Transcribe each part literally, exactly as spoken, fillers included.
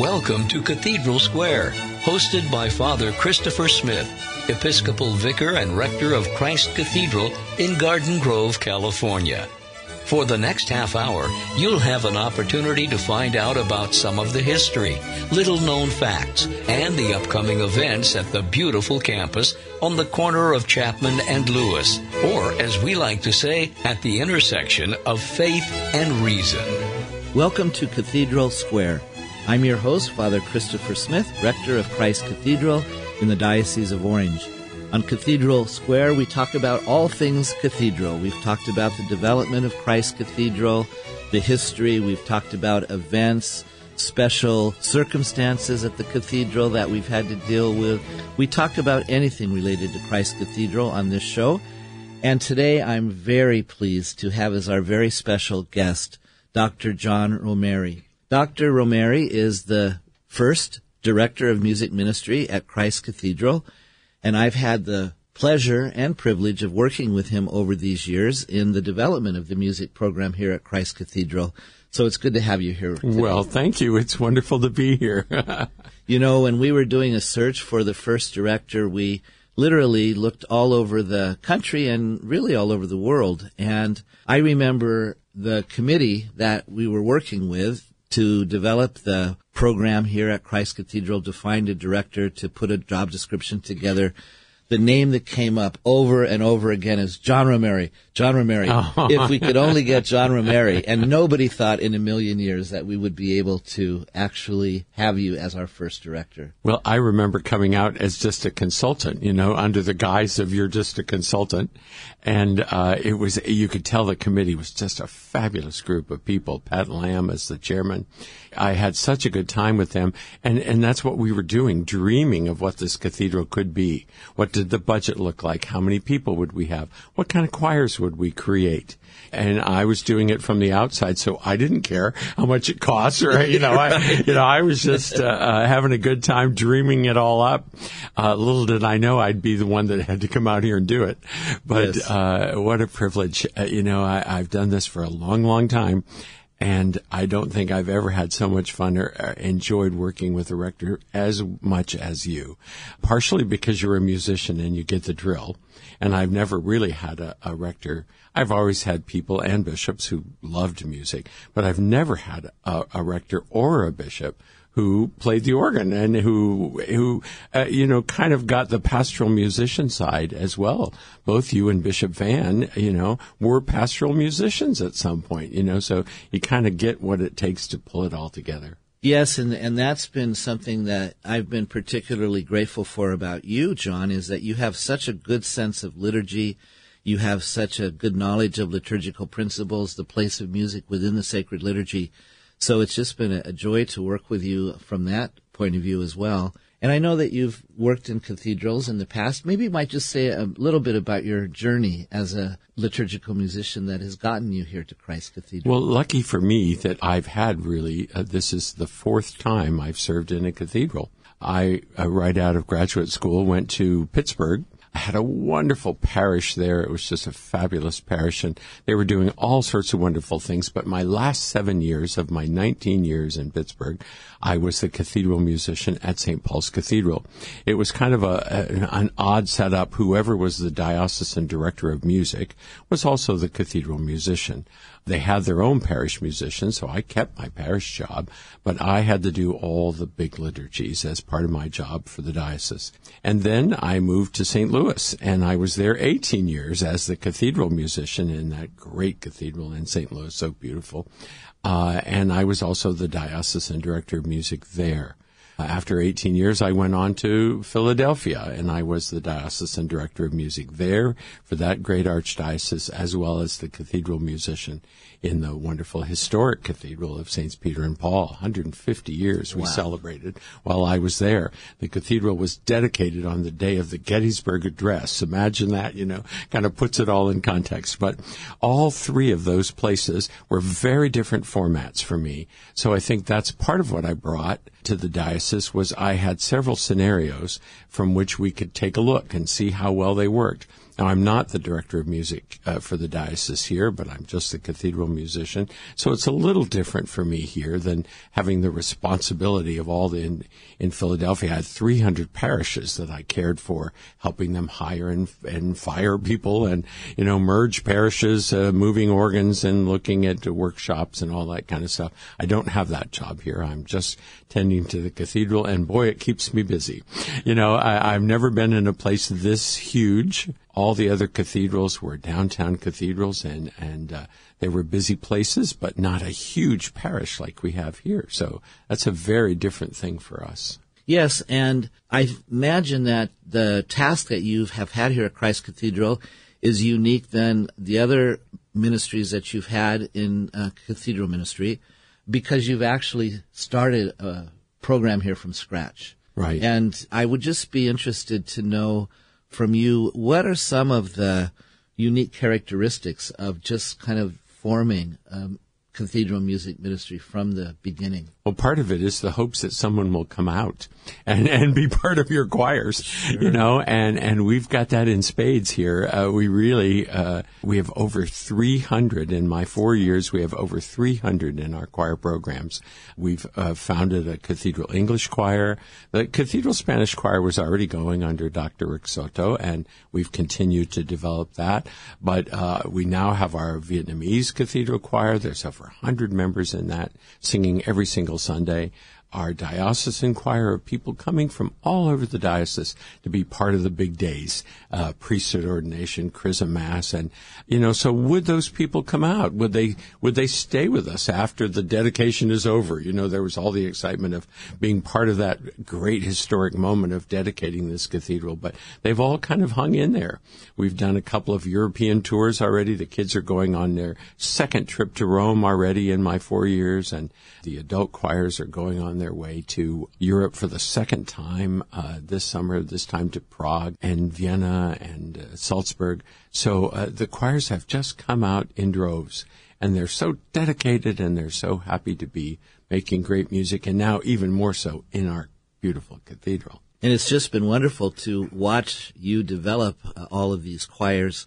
Welcome to Cathedral Square, hosted by Father Christopher Smith, Episcopal Vicar and Rector of Christ Cathedral in Garden Grove, California. For the next half hour, you'll have an opportunity to find out about some of the history, little-known facts, and the upcoming events at the beautiful campus on the corner of Chapman and Lewis, or, as we like to say, at the intersection of faith and reason. Welcome to Cathedral Square. I'm your host, Father Christopher Smith, Rector of Christ Cathedral in the Diocese of Orange. On Cathedral Square, we talk about all things cathedral. We've talked about the development of Christ Cathedral, the history. We've talked about events, special circumstances at the cathedral that we've had to deal with. We talk about anything related to Christ Cathedral on this show. And today, I'm very pleased to have as our very special guest, Doctor John Romeri. Doctor Romeri is the first Director of Music Ministry at Christ Cathedral, and I've had the pleasure and privilege of working with him over these years in the development of the music program here at Christ Cathedral. So it's good to have you here today. Well, thank you. It's wonderful to be here. You know, when we were doing a search for the first director, we literally looked all over the country and really all over the world. And I remember the committee that we were working with to develop the program here at Christ Cathedral, to find a director, to put a job description together. The name that came up over and over again is John Romeri. John Romeri. Oh. If we could only get John Romeri. And nobody thought in a million years that we would be able to actually have you as our first director. Well, I remember coming out as just a consultant, you know, under the guise of you're just a consultant. And uh it was, you could tell the committee was just a fabulous group of people. Pat Lamb as the chairman. I had such a good time with them. And, and that's what we were doing, dreaming of what this cathedral could be. What did the budget look like? How many people would we have? What kind of choirs would we create? And I was doing it from the outside, so I didn't care how much it cost, or you know, I, you know, I was just uh, uh, having a good time dreaming it all up. Uh, little did I know I'd be the one that had to come out here and do it. But yes. uh, what a privilege! Uh, you know, I, I've done this for a long, long time, and I don't think I've ever had so much fun or, or enjoyed working with a rector as much as you. Partially because you're a musician and you get the drill. And I've never really had a, a rector. I've always had people and bishops who loved music, but I've never had a, a rector or a bishop who played the organ and who, who uh, you know, kind of got the pastoral musician side as well. Both you and Bishop Van, you know, were pastoral musicians at some point, you know, so you kind of get what it takes to pull it all together. Yes, and and that's been something that I've been particularly grateful for about you, John, is that you have such a good sense of liturgy. You have such a good knowledge of liturgical principles, the place of music within the sacred liturgy. So it's just been a joy to work with you from that point of view as well. And I know that you've worked in cathedrals in the past. Maybe you might just say a little bit about your journey as a liturgical musician that has gotten you here to Christ Cathedral. Well, lucky for me that I've had really, uh, this is the fourth time I've served in a cathedral. I, uh, right out of graduate school, went to Pittsburgh. I had a wonderful parish there. It was just a fabulous parish, and they were doing all sorts of wonderful things. But my last seven years of my nineteen years in Pittsburgh, I was the cathedral musician at Saint Paul's Cathedral. It was kind of a, an, an odd setup. Whoever was the diocesan director of music was also the cathedral musician. They had their own parish musician, so I kept my parish job, but I had to do all the big liturgies as part of my job for the diocese. And then I moved to Saint Louis, and I was there eighteen years as the cathedral musician in that great cathedral in Saint Louis, so beautiful. Uh, and I was also the diocesan director of music there. After eighteen years, I went on to Philadelphia, and I was the diocesan director of music there for that great archdiocese, as well as the cathedral musician in the wonderful historic cathedral of Saints Peter and Paul. one hundred fifty years we wow. celebrated while I was there. The cathedral was dedicated on the day of the Gettysburg Address. Imagine that, you know, kind of puts it all in context. But all three of those places were very different formats for me. So I think that's part of what I brought to the diocese. Was I had several scenarios from which we could take a look and see how well they worked. Now, I'm not the director of music uh, for the diocese here, but I'm just the cathedral musician. So it's a little different for me here than having the responsibility of all the, in, in Philadelphia, I had three hundred parishes that I cared for, helping them hire and, and fire people and, you know, merge parishes, uh, moving organs and looking at workshops and all that kind of stuff. I don't have that job here. I'm just tending to the cathedral, and boy, it keeps me busy. You know, I, I've never been in a place this huge. All the other cathedrals were downtown cathedrals, and, and uh, they were busy places, but not a huge parish like we have here. So that's a very different thing for us. Yes, and I imagine that the task that you have had here at Christ Cathedral is unique than the other ministries that you've had in uh, cathedral ministry, because you've actually started a program here from scratch. Right. And I would just be interested to know from you, what are some of the unique characteristics of just kind of forming um, cathedral music ministry from the beginning? Well, part of it is the hopes that someone will come out and, and be part of your choirs, sure. you know, and, and we've got that in spades here. Uh, we really, uh, we have over three hundred in my four years, we have over three hundred in our choir programs. We've uh, founded a Cathedral English Choir. The Cathedral Spanish Choir was already going under Doctor Rick Soto, and we've continued to develop that. But uh, we now have our Vietnamese Cathedral Choir. There's over one hundred members in that, singing every single Sunday. Our diocesan choir of people coming from all over the diocese to be part of the big days, uh, priesthood ordination, chrism mass, and, you know, so would those people come out? Would they, would they stay with us after the dedication is over? You know, there was all the excitement of being part of that great historic moment of dedicating this cathedral, but they've all kind of hung in there. We've done a couple of European tours already. The kids are going on their second trip to Rome already in my four years, and the adult choirs are going on their their way to Europe for the second time uh, this summer, this time to Prague and Vienna and uh, Salzburg. So uh, the choirs have just come out in droves, and they're so dedicated, and they're so happy to be making great music, and now even more so in our beautiful cathedral. And it's just been wonderful to watch you develop uh, all of these choirs.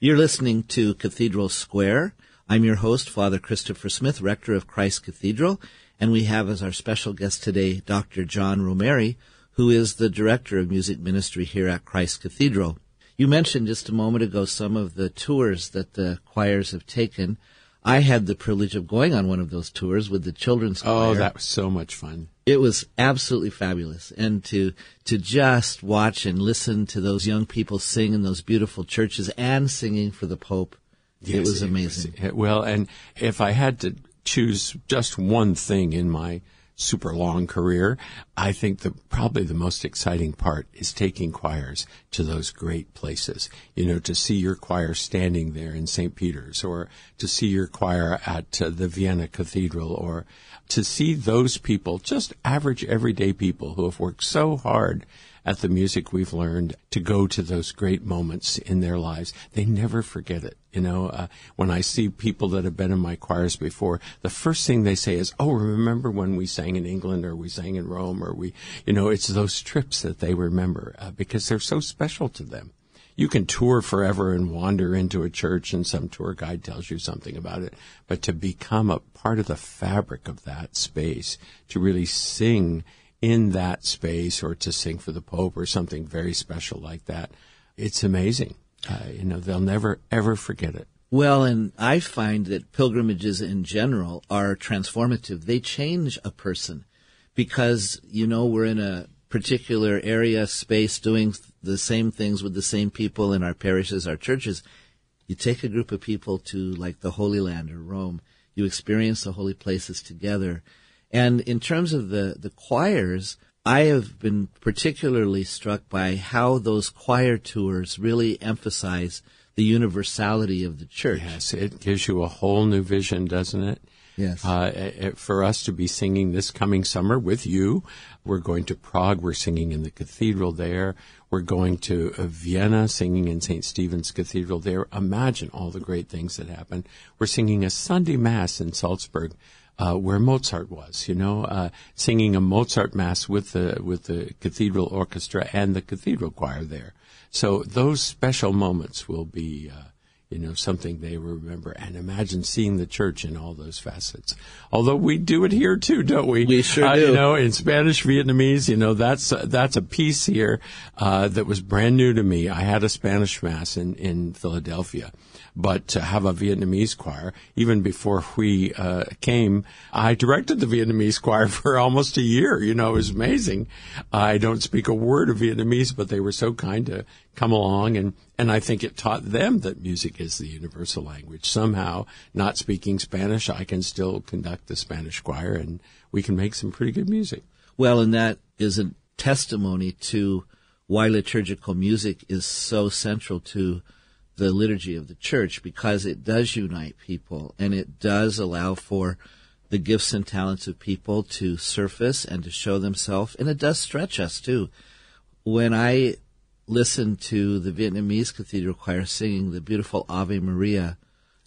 You're listening to Cathedral Square. I'm your host, Father Christopher Smith, Rector of Christ Cathedral. And we have as our special guest today, Doctor John Romeri, who is the Director of Music Ministry here at Christ Cathedral. You mentioned just a moment ago some of the tours that the choirs have taken. I had the privilege of going on one of those tours with the children's choir. Oh, that was so much fun. It was absolutely fabulous. And to to just watch and listen to those young people sing in those beautiful churches and singing for the Pope, yes, it was amazing. It was, well, and if I had to choose just one thing in my super long career, I think the probably the most exciting part is taking choirs to those great places. You know, to see your choir standing there in Saint Peter's, or to see your choir at uh, the Vienna Cathedral, or to see those people, just average everyday people who have worked so hard at the music we've learned, to go to those great moments in their lives. They never forget it. You know, uh, when I see people that have been in my choirs before, the first thing they say is, oh, remember when we sang in England, or we sang in Rome, or we, you know, it's those trips that they remember uh, because they're so special to them. You can tour forever and wander into a church and some tour guide tells you something about it. But to become a part of the fabric of that space, to really sing in that space, or to sing for the Pope or something very special like that, it's amazing. Uh, you know, they'll never, ever forget it. Well, and I find that pilgrimages in general are transformative. They change a person because, you know, we're in a particular area, space, doing the same things with the same people in our parishes, our churches. You take a group of people to, like, the Holy Land or Rome. You experience the holy places together. And in terms of the, the choirs, I have been particularly struck by how those choir tours really emphasize the universality of the church. Yes, it gives you a whole new vision, doesn't it? Yes. Uh, it, for us to be singing this coming summer with you, we're going to Prague. We're singing in the cathedral there. We're going to Vienna, singing in Saint Stephen's Cathedral there. Imagine all the great things that happen. We're singing a Sunday Mass in Salzburg. uh, where Mozart was, you know, uh, singing a Mozart mass with the, with the cathedral orchestra and the cathedral choir there. So those special moments will be, uh, you know, something they will remember. And imagine seeing the church in all those facets. Although we do it here too, don't we? We sure uh, do. You know, in Spanish, Vietnamese, you know, that's uh, that's a piece here uh that was brand new to me. I had a Spanish mass in, in Philadelphia, but to have a Vietnamese choir, even before we uh came, I directed the Vietnamese choir for almost a year. You know, it was amazing. I don't speak a word of Vietnamese, but they were so kind to come along, and and I think it taught them that music is the universal language. Somehow, not speaking Spanish, I can still conduct the Spanish choir, and we can make some pretty good music. Well, and that is a testimony to why liturgical music is so central to the liturgy of the church, because it does unite people, and it does allow for the gifts and talents of people to surface and to show themselves, and it does stretch us, too. When I listened to the Vietnamese Cathedral Choir singing the beautiful Ave Maria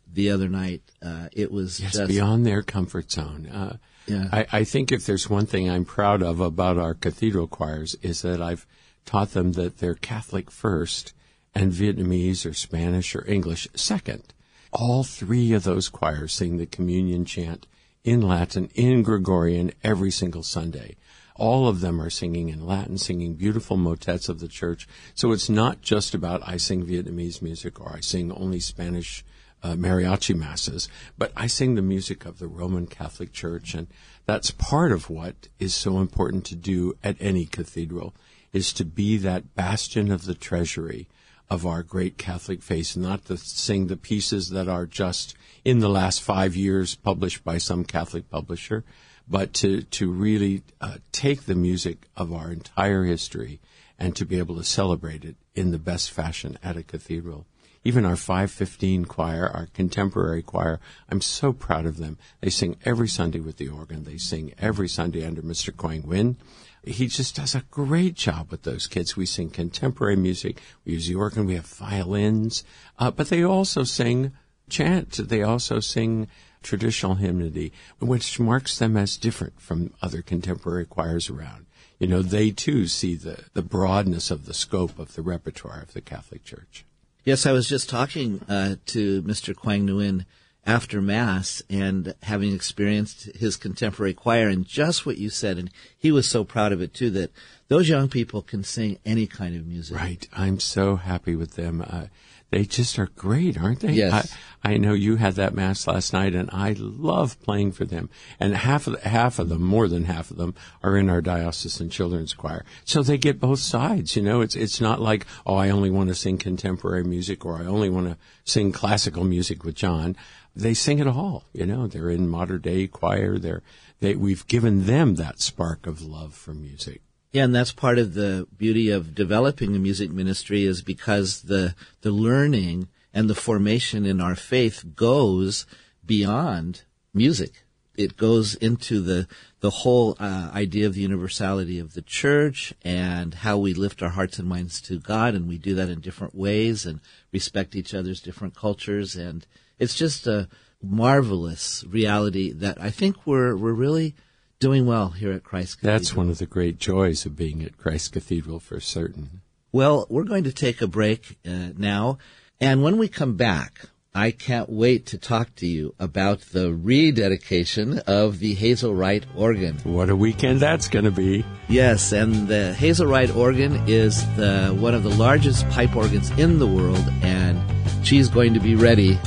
the other night, Uh, it was yes, just beyond their comfort zone. Uh, yeah. I, I think if there's one thing I'm proud of about our cathedral choirs is that I've taught them that they're Catholic first and Vietnamese or Spanish or English second. All three of those choirs sing the communion chant in Latin, in Gregorian, every single Sunday. All of them are singing in Latin, singing beautiful motets of the church. So it's not just about I sing Vietnamese music or I sing only Spanish uh, mariachi masses, but I sing the music of the Roman Catholic Church. And that's part of what is so important to do at any cathedral, is to be that bastion of the treasury of our great Catholic faith, not to sing the pieces that are just in the last five years published by some Catholic publisher, but to, to really uh, take the music of our entire history and to be able to celebrate it in the best fashion at a cathedral. Even our five fifteen choir, our contemporary choir, I'm so proud of them. They sing every Sunday with the organ. They sing every Sunday under Mister Quang Nguyen. He just does a great job with those kids. We sing contemporary music. We use the organ. We have violins. Uh, but they also sing chant. They also sing traditional hymnody, which marks them as different from other contemporary choirs around. You know, they too see the, the broadness of the scope of the repertoire of the Catholic Church. Yes, I was just talking uh, to Mister Quang Nguyen after Mass, and having experienced his contemporary choir, and just what you said, and he was so proud of it too, that those young people can sing any kind of music. Right. I'm so happy with them. Uh, They just are great, aren't they? Yes. I, I know you had that mass last night, and I love playing for them. And half of, half of them, more than half of them, are in our diocesan children's choir. So they get both sides, you know. It's it's not like, oh, I only want to sing contemporary music, or I only want to sing classical music with John. They sing it all, you know. They're in modern day choir. They're, they we've given them that spark of love for music. Yeah, and that's part of the beauty of developing a music ministry, is because the the learning and the formation in our faith goes beyond music. It goes into the the whole uh, idea of the universality of the church and how we lift our hearts and minds to God, and we do that in different ways and respect each other's different cultures. And it's just a marvelous reality that I think we're we're really doing well here at Christ Cathedral. That's one of the great joys of being at Christ Cathedral, for certain. Well, we're going to take a break uh, now, and when we come back, I can't wait to talk to you about the rededication of the Hazel Wright organ. What a weekend that's going to be. Yes, and the Hazel Wright organ is the one of the largest pipe organs in the world, and she's going to be ready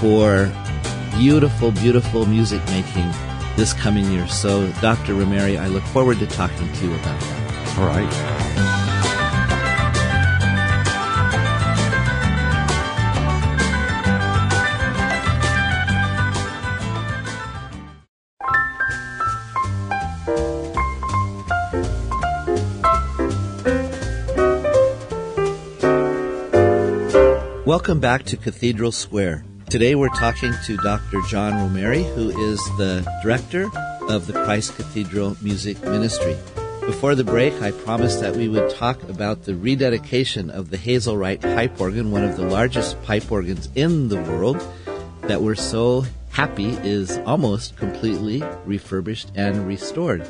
for beautiful, beautiful music making this coming year. So, Doctor Romeri, I look forward to talking to you about that. All right. Welcome back to Cathedral Square. Today we're talking to Doctor John Romeri, who is the director of the Christ Cathedral Music Ministry. Before the break, I promised that we would talk about the rededication of the Hazel Wright pipe organ, one of the largest pipe organs in the world, that we're so Happy is almost completely refurbished and restored.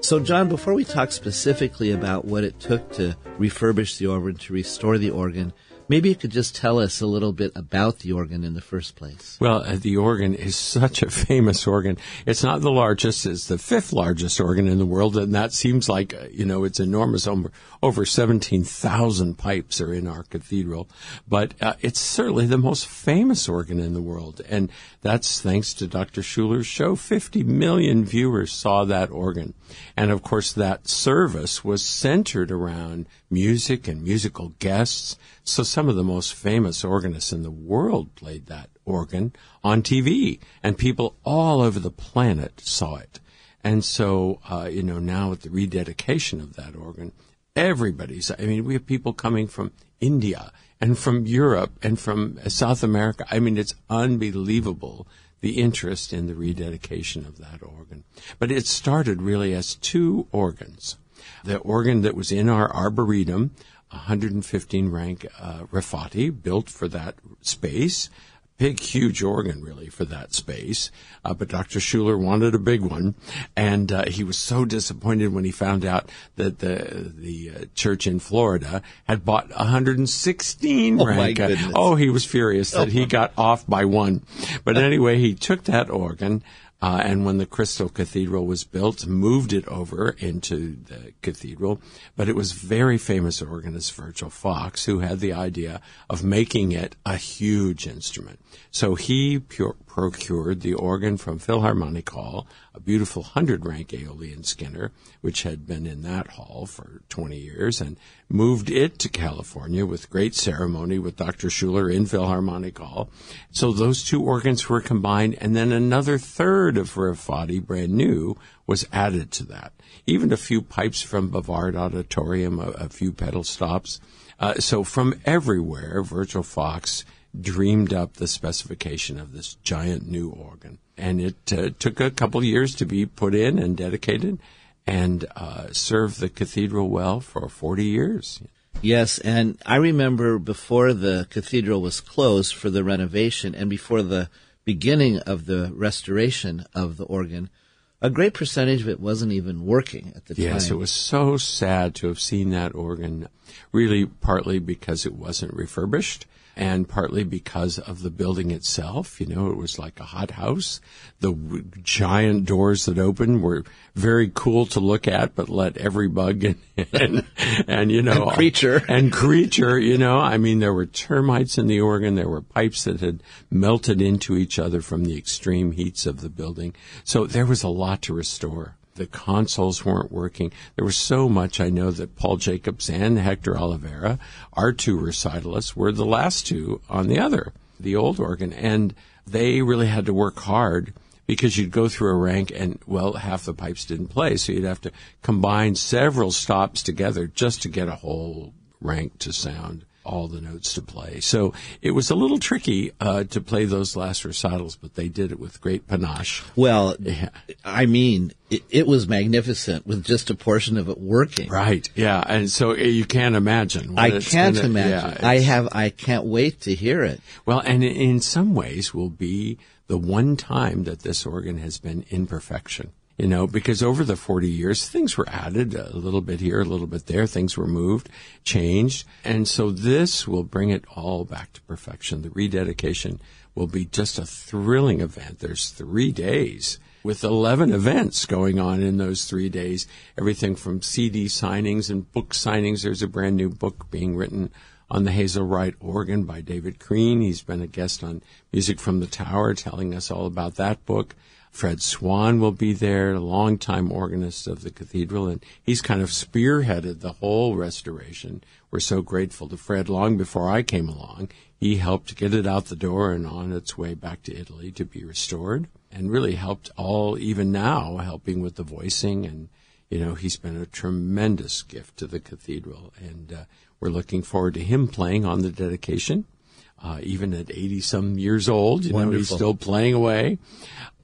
So, John, before we talk specifically about what it took to refurbish the organ, to restore the organ, maybe you could just tell us a little bit about the organ in the first place. Well, uh, the organ is such a famous organ. It's not the largest. It's the fifth largest organ in the world, and that seems like, you know, it's enormous. Over, over seventeen thousand pipes are in our cathedral, but uh, it's certainly the most famous organ in the world, and that's thanks to Doctor Schuller's show. fifty million viewers saw that organ, and, of course, that service was centered around music and musical guests. So some of the most famous organists in the world played that organ on T V, and people all over the planet saw it. And so, uh, you know, now with the rededication of that organ, everybody's, I mean, we have people coming from India and from Europe and from South America. I mean, it's unbelievable, the interest in the rededication of that organ. But it started really as two organs. The organ that was in our arboretum, one hundred fifteen rank uh, Rafati, built for that space. Big, huge organ, really, for that space. Uh, but Doctor Schuller wanted a big one, and uh, he was so disappointed when he found out that the the uh, church in Florida had bought one hundred sixteen oh, rank. My goodness. Oh, he was furious that oh, he got off by one. But anyway, he took that organ. Uh, and when the Crystal Cathedral was built, moved it over into the cathedral. But it was very famous organist Virgil Fox who had the idea of making it a huge instrument. So he pure, procured the organ from Philharmonic Hall, a beautiful one hundred rank Aeolian Skinner, which had been in that hall for twenty years, and moved it to California with great ceremony with Doctor Schuller in Philharmonic Hall. So those two organs were combined, and then another third of Rafati, brand new, was added to that. Even a few pipes from Bavard Auditorium, a, a few pedal stops. Uh, so from everywhere, Virgil Fox dreamed up the specification of this giant new organ. And it uh, took a couple years to be put in and dedicated, and uh, served the cathedral well for forty years. Yes, and I remember before the cathedral was closed for the renovation and before the beginning of the restoration of the organ, a great percentage of it wasn't even working at the time. Yes, it was so sad to have seen that organ, really partly because it wasn't refurbished and partly because of the building itself. You know, it was like a hothouse. The w- giant doors that opened were very cool to look at, but let every bug in, and, and, you know. And creature. And creature, you know. I mean, there were termites in the organ. There were pipes that had melted into each other from the extreme heats of the building. So there was a lot to restore. The consoles weren't working. There was so much. I know that Paul Jacobs and Hector Oliveira, our two recitalists, were the last two on the other, the old organ. And they really had to work hard because you'd go through a rank and, well, half the pipes didn't play. So you'd have to combine several stops together just to get a whole rank to sound, all the notes to play. So it was a little tricky uh, to play those last recitals, but they did it with great panache. Well, yeah. I mean, it, it was magnificent with just a portion of it working. Right, yeah, and so you can't imagine. I can't gonna, imagine. Yeah, I have. I can't wait to hear it. Well, and in some ways will be the one time that this organ has been in perfection. You know, because over the forty years, things were added a little bit here, a little bit there. Things were moved, changed. And so this will bring it all back to perfection. The rededication will be just a thrilling event. There's three days with eleven events going on in those three days. Everything from C D signings and book signings. There's a brand new book being written on the Hazel Wright organ by David Crean. He's been a guest on Music from the Tower telling us all about that book. Fred Swann will be there, a longtime organist of the cathedral, and he's kind of spearheaded the whole restoration. We're so grateful to Fred. Long before I came along, he helped get it out the door and on its way back to Italy to be restored, and really helped all, even now, helping with the voicing. And, you know, he's been a tremendous gift to the cathedral, and uh, we're looking forward to him playing on the dedication. Uh, even at eighty-some years old, you Wonderful. know, he's still playing away.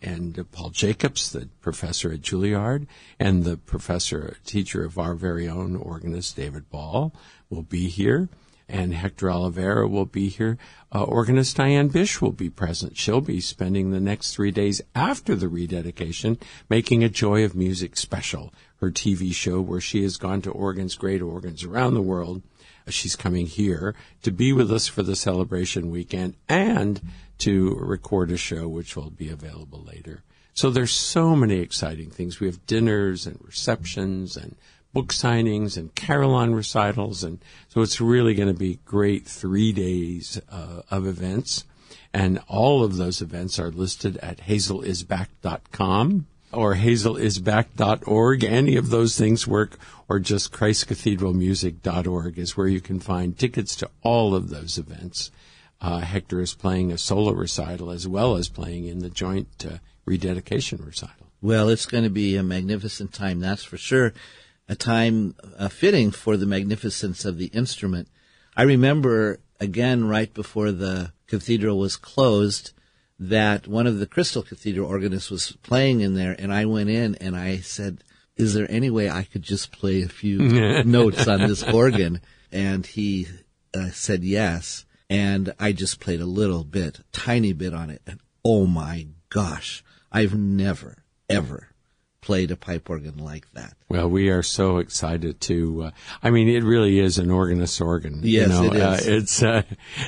And uh, Paul Jacobs, the professor at Juilliard, and the professor, teacher of our very own organist, David Ball, will be here. and Hector Oliveira will be here. Uh, organist Diane Bish will be present. She'll be spending the next three days after the rededication making a Joy of Music special, her T V show where she has gone to organs, great organs around the world. She's coming here to be with us for the celebration weekend and to record a show which will be available later. So there's so many exciting things. We have dinners and receptions and book signings and carillon recitals, and so it's really going to be great three days uh, of events, and all of those events are listed at hazel is back dot com or hazel is back dot org. Any of those things work, or just Christ Cathedral Music dot org is where you can find tickets to all of those events. Uh, Hector is playing a solo recital as well as playing in the joint uh, rededication recital. Well, it's going to be a magnificent time, that's for sure. A time uh, fitting for the magnificence of the instrument. I remember, again, right before the cathedral was closed, that one of the Crystal Cathedral organists was playing in there, and I went in and I said, is there any way I could just play a few notes on this organ? And he uh, said yes, and I just played a little bit, tiny bit on it, and oh my gosh, I've never, ever played a pipe organ like that. Well, we are so excited to, uh, I mean, it really is an organist's organ. Yes, you know, it is. Uh, it's, uh,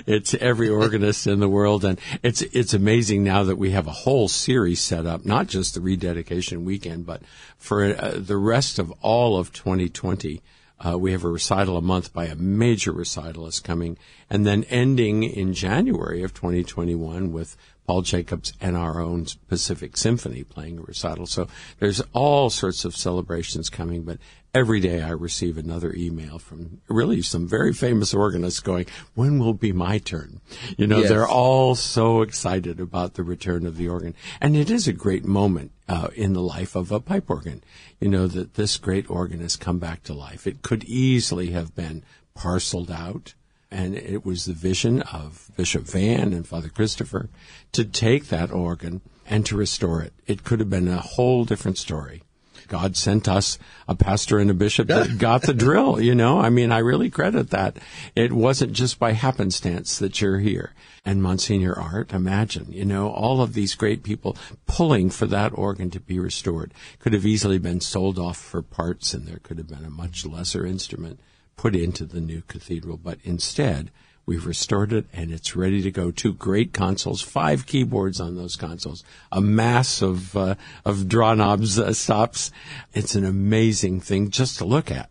it's every organist in the world. And it's, it's amazing now that we have a whole series set up, not just the rededication weekend, but for uh, the rest of all of twenty twenty. Uh, we have a recital a month by a major recitalist coming, and then ending in January of twenty twenty-one with Paul Jacobs and our own Pacific Symphony playing a recital. So there's all sorts of celebrations coming, but every day I receive another email from really some very famous organists going, when will be my turn? You know, yes. They're all so excited about the return of the organ. And it is a great moment uh, in the life of a pipe organ, you know, that this great organ has come back to life. It could easily have been parceled out. And it was the vision of Bishop Van and Father Christopher to take that organ and to restore it. It could have been a whole different story. God sent us a pastor and a bishop that got the drill, you know. I mean, I really credit that. It wasn't just by happenstance that you're here. And Monsignor Art, imagine, you know, all of these great people pulling for that organ to be restored. Could have easily been sold off for parts, and there could have been a much lesser instrument put into the new cathedral, but instead we've restored it and it's ready to go. Two great consoles, five keyboards on those consoles, a mass of uh, of draw knobs, uh, stops. It's an amazing thing just to look at.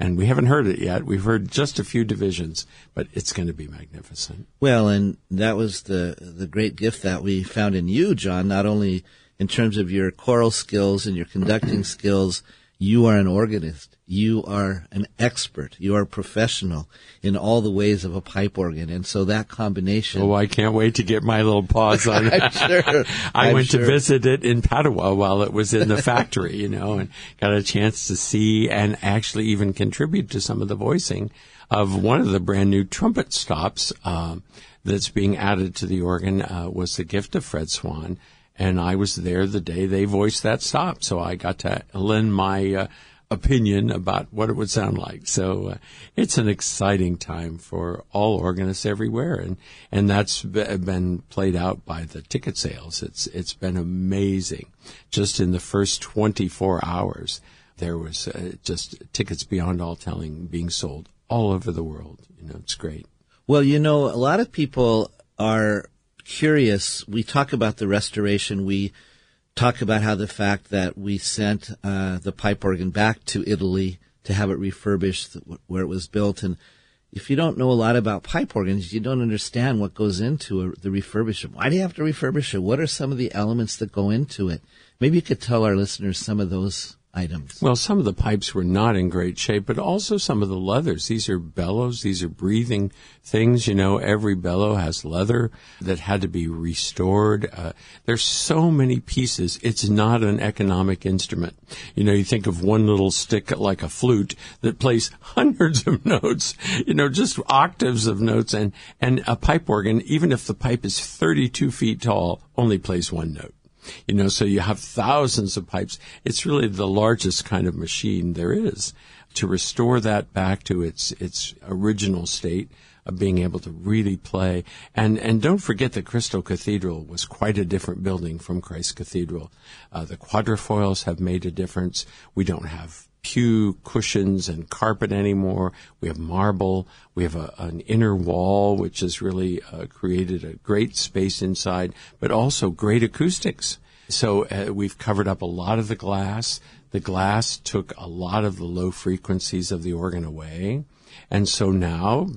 And we haven't heard it yet. We've heard just a few divisions, but it's going to be magnificent. Well, and that was the the great gift that we found in you, John, not only in terms of your choral skills and your conducting skills. You are an organist. You are an expert. You are a professional in all the ways of a pipe organ. And so that combination. Oh, I can't wait to get my little paws on it. I'm sure. I I'm went sure. to visit it in Padua while it was in the factory, you know, and got a chance to see and actually even contribute to some of the voicing of one of the brand new trumpet stops um, that's being added to the organ uh, was the gift of Fred Swann. And I was there the day they voiced that stop, so I got to lend my uh, opinion about what it would sound like. So uh, it's an exciting time for all organists everywhere, and and that's been played out by the ticket sales. It's it's been amazing. Just in the first twenty-four hours, there was uh, just tickets beyond all telling being sold all over the world. You know, it's great. Well, you know, a lot of people are curious. We talk about the restoration. We talk about how the fact that we sent uh, the pipe organ back to Italy to have it refurbished where it was built. And if you don't know a lot about pipe organs, you don't understand what goes into a, the refurbishment. Why do you have to refurbish it? What are some of the elements that go into it? Maybe you could tell our listeners some of those items. Well, some of the pipes were not in great shape, but also some of the leathers. These are bellows. These are breathing things. You know, every bellow has leather that had to be restored. Uh, there's so many pieces. It's not an economic instrument. You know, you think of one little stick like a flute that plays hundreds of notes, you know, just octaves of notes. And, and a pipe organ, even if the pipe is thirty-two feet tall, only plays one note. You know, so you have thousands of pipes. It's really the largest kind of machine there is. To restore that back to its its original state of being able to really play. And and don't forget that Crystal Cathedral was quite a different building from Christ Cathedral. Uh, the quatrefoils have made a difference. We don't have pew cushions and carpet anymore. We have marble. We have a, an inner wall, which has really uh, created a great space inside, but also great acoustics. So uh, we've covered up a lot of the glass. The glass took a lot of the low frequencies of the organ away. And so now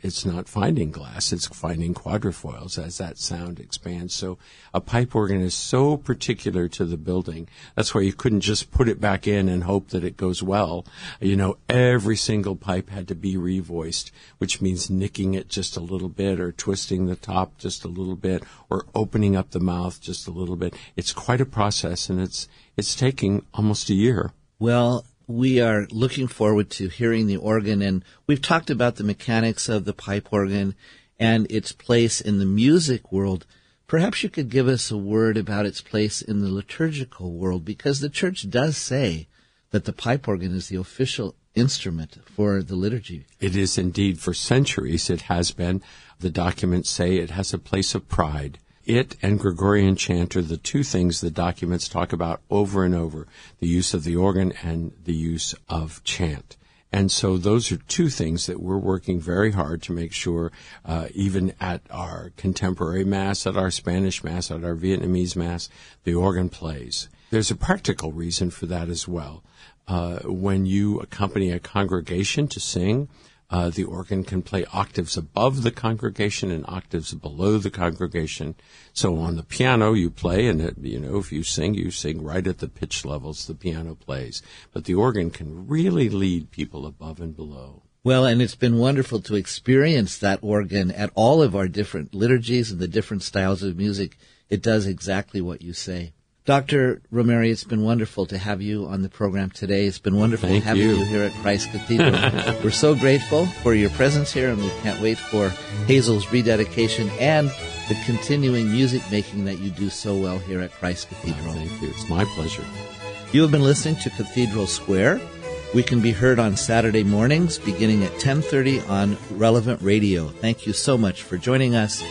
it's not finding glass, it's finding quatrefoils as that sound expands. So a pipe organ is so particular to the building. That's why you couldn't just put it back in and hope that it goes well. You know, every single pipe had to be revoiced, which means nicking it just a little bit or twisting the top just a little bit or opening up the mouth just a little bit. It's quite a process, and it's it's taking almost a year. Well, we are looking forward to hearing the organ, and we've talked about the mechanics of the pipe organ and its place in the music world. Perhaps you could give us a word about its place in the liturgical world, because the Church does say that the pipe organ is the official instrument for the liturgy. It is indeed. For centuries it has been. The documents say it has a place of pride. It and Gregorian chant are the two things the documents talk about over and over, the use of the organ and the use of chant. And so those are two things that we're working very hard to make sure, uh, even at our contemporary Mass, at our Spanish Mass, at our Vietnamese Mass, the organ plays. There's a practical reason for that as well. Uh, when you accompany a congregation to sing, Uh, the organ can play octaves above the congregation and octaves below the congregation. So on the piano you play, and it, you know, if you sing, you sing right at the pitch levels the piano plays. But the organ can really lead people above and below. Well, and it's been wonderful to experience that organ at all of our different liturgies and the different styles of music. It does exactly what you say. Doctor Romeri, it's been wonderful to have you on the program today. It's been wonderful Thank having you. you here at Christ Cathedral. We're so grateful for your presence here, and we can't wait for Hazel's rededication and the continuing music-making that you do so well here at Christ Cathedral. Oh, thank you. It's my pleasure. You have been listening to Cathedral Square. We can be heard on Saturday mornings beginning at ten thirty on Relevant Radio. Thank you so much for joining us.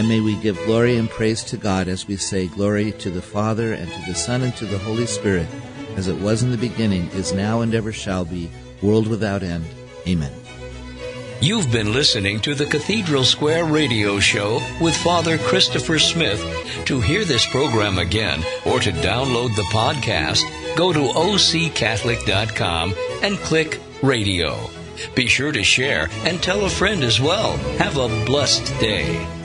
And may we give glory and praise to God as we say, glory to the Father, and to the Son, and to the Holy Spirit, as it was in the beginning, is now, and ever shall be, world without end. Amen. You've been listening to the Cathedral Square Radio Show with Father Christopher Smith. To hear this program again or to download the podcast, go to o c catholic dot com and click Radio. Be sure to share and tell a friend as well. Have a blessed day.